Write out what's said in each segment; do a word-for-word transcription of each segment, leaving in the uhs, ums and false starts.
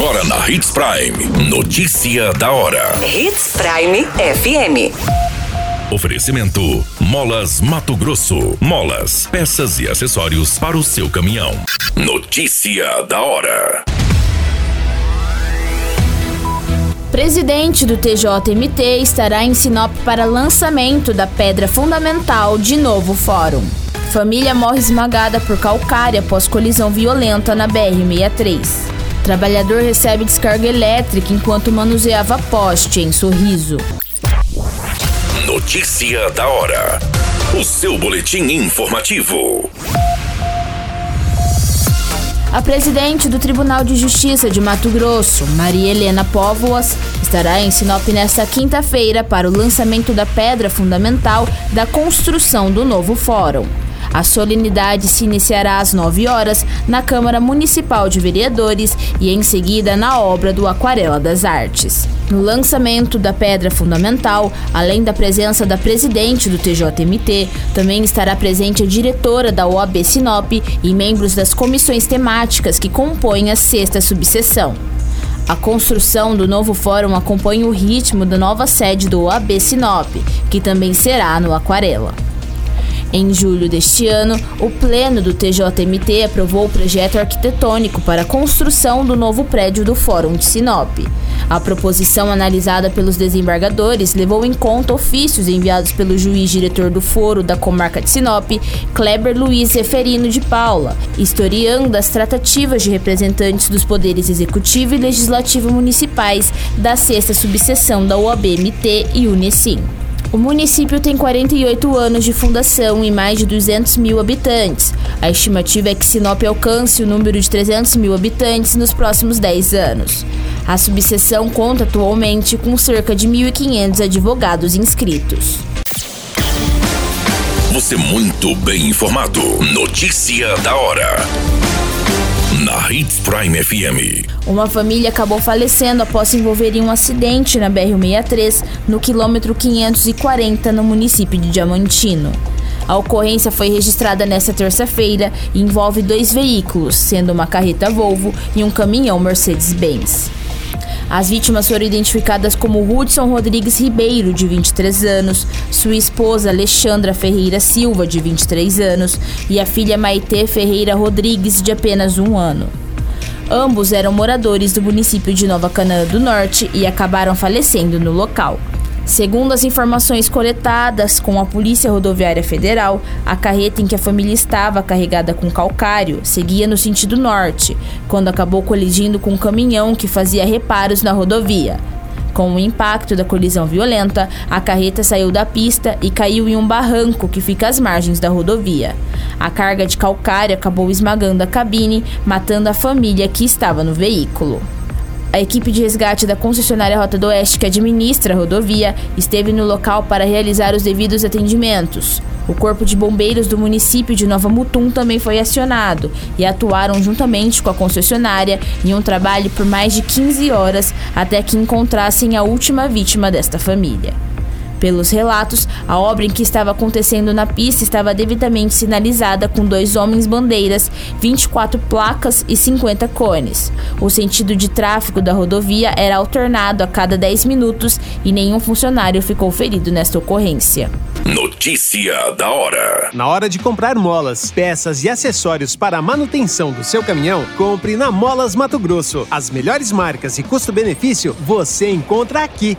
Agora na Hits Prime, notícia da hora. Hits Prime F M. Oferecimento Molas Mato Grosso. Molas, peças e acessórios para o seu caminhão. Notícia da hora. Presidente do T J M T estará em Sinop para lançamento da pedra fundamental de novo fórum. Família morre esmagada por calcária após colisão violenta na B R sessenta e três. Trabalhador recebe descarga elétrica enquanto manuseava poste em Sorriso. Notícia da hora. O seu boletim informativo. A presidente do Tribunal de Justiça de Mato Grosso, Maria Helena Póvoas, estará em Sinop nesta quinta-feira para o lançamento da pedra fundamental da construção do novo fórum. A solenidade se iniciará às nove horas na Câmara Municipal de Vereadores e em seguida na obra do Aquarela das Artes. No lançamento da pedra fundamental, além da presença da presidente do T J M T, também estará presente a diretora da O A B Sinop e membros das comissões temáticas que compõem a sexta subseção. A construção do novo fórum acompanha o ritmo da nova sede do O A B Sinop, que também será no Aquarela. Em julho deste ano, o Pleno do T J M T aprovou o projeto arquitetônico para a construção do novo prédio do Fórum de Sinop. A proposição analisada pelos desembargadores levou em conta ofícios enviados pelo juiz diretor do Foro da Comarca de Sinop, Kleber Luiz Zeferino de Paula, historiando as tratativas de representantes dos poderes executivo e legislativo municipais da sexta subseção da O A B M T e Unicim. O município tem quarenta e oito anos de fundação e mais de duzentos mil habitantes. A estimativa é que Sinop alcance o número de trezentos mil habitantes nos próximos dez anos. A subseção conta atualmente com cerca de mil e quinhentos advogados inscritos. Você muito bem informado. Notícia da hora. Na Hits Prime F M. Uma família acabou falecendo após se envolver em um acidente na B R sessenta e três, no quilômetro quinhentos e quarenta, no município de Diamantino. A ocorrência foi registrada nesta terça-feira e envolve dois veículos, sendo uma carreta Volvo e um caminhão Mercedes-Benz. As vítimas foram identificadas como Hudson Rodrigues Ribeiro, de vinte e três anos, sua esposa Alexandra Ferreira Silva, de vinte e três anos, e a filha Maite Ferreira Rodrigues, de apenas um ano. Ambos eram moradores do município de Nova Canaã do Norte e acabaram falecendo no local. Segundo as informações coletadas com a Polícia Rodoviária Federal, a carreta em que a família estava, carregada com calcário, seguia no sentido norte, quando acabou colidindo com um caminhão que fazia reparos na rodovia. Com o impacto da colisão violenta, a carreta saiu da pista e caiu em um barranco que fica às margens da rodovia. A carga de calcário acabou esmagando a cabine, matando a família que estava no veículo. A equipe de resgate da concessionária Rota do Oeste, que administra a rodovia, esteve no local para realizar os devidos atendimentos. O Corpo de Bombeiros do município de Nova Mutum também foi acionado e atuaram juntamente com a concessionária em um trabalho por mais de quinze horas até que encontrassem a última vítima desta família. Pelos relatos, a obra em que estava acontecendo na pista estava devidamente sinalizada com dois homens-bandeiras, vinte e quatro placas e cinquenta cones. O sentido de tráfego da rodovia era alternado a cada dez minutos e nenhum funcionário ficou ferido nesta ocorrência. Notícia da hora. Na hora de comprar molas, peças e acessórios para a manutenção do seu caminhão, compre na Molas Mato Grosso. As melhores marcas e custo-benefício você encontra aqui.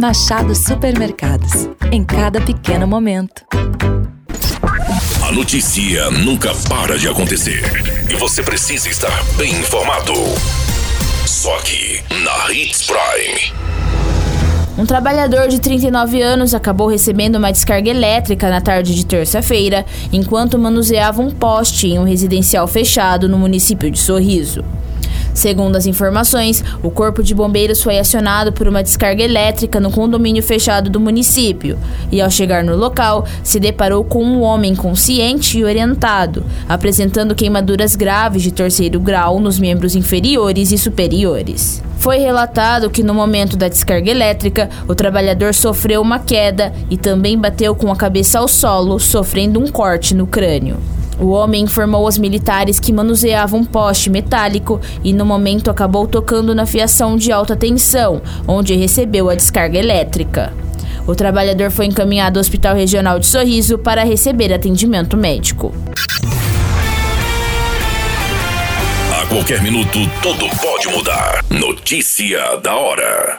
Machado Supermercados, em cada pequeno momento. A notícia nunca para de acontecer e você precisa estar bem informado. Só aqui na Hits Prime. Um trabalhador de trinta e nove anos acabou recebendo uma descarga elétrica na tarde de terça-feira, enquanto manuseava um poste em um residencial fechado no município de Sorriso. Segundo as informações, o Corpo de Bombeiros foi acionado por uma descarga elétrica no condomínio fechado do município e, ao chegar no local, se deparou com um homem consciente e orientado, apresentando queimaduras graves de terceiro grau nos membros inferiores e superiores. Foi relatado que no momento da descarga elétrica, o trabalhador sofreu uma queda e também bateu com a cabeça ao solo, sofrendo um corte no crânio. O homem informou aos militares que manuseava um poste metálico e no momento acabou tocando na fiação de alta tensão, onde recebeu a descarga elétrica. O trabalhador foi encaminhado ao Hospital Regional de Sorriso para receber atendimento médico. A qualquer minuto, tudo pode mudar. Notícia da hora.